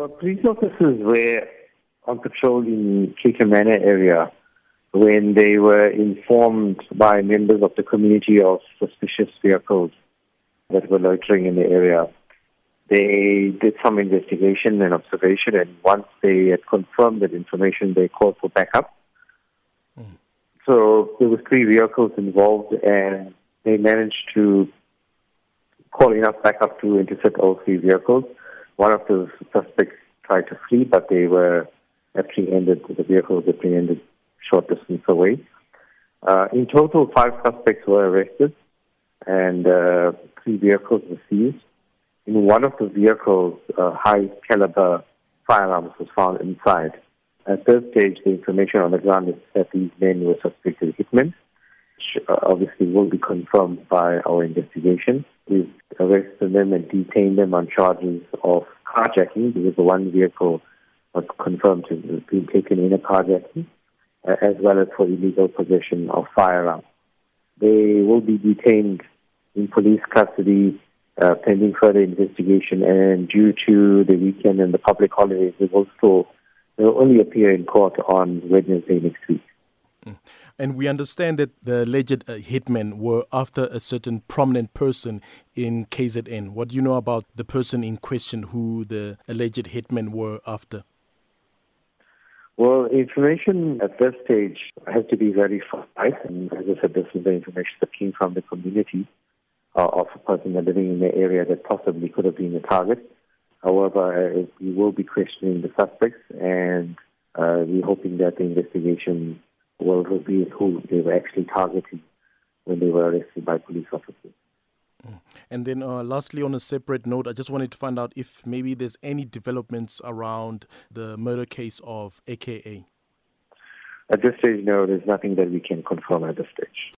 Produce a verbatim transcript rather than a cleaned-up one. Well, police officers were on patrol in Cato Manor area when they were informed by members of the community of suspicious vehicles that were loitering in the area. They did some investigation and observation, and once they had confirmed that information, they called for backup. Mm. So there were three vehicles involved, and they managed to call enough backup to intercept all three vehicles. One of the suspects tried to flee, but they were apprehended. The vehicle was apprehended short distance away. Uh, in total, five suspects were arrested, and uh, three vehicles were seized. In one of the vehicles, uh, high-caliber firearms was found inside. At this stage, the information on the ground is that these men were suspected hitmen, which uh, obviously will be confirmed by our investigation. We've arrested them and detained them on charges of carjacking, because the one vehicle was confirmed to have been taken in a carjacking, uh, as well as for illegal possession of firearms. They will be detained in police custody Uh, pending further investigation, and due to the weekend and the public holidays, they will still they will only appear in court on Wednesday next week. And we understand that the alleged uh, hitmen were after a certain prominent person in K Z N. What do you know about the person in question who the alleged hitmen were after? Well, information at this stage has to be verified, and as I said, this is the information that came from the community of a person living in the area that possibly could have been a target. However, we will be questioning the suspects, and uh, we're hoping that the investigation will reveal who they were actually targeting when they were arrested by police officers. And then uh, lastly, on a separate note, I just wanted to find out if maybe there's any developments around the murder case of A K A. At this stage, no, there's nothing that we can confirm at this stage.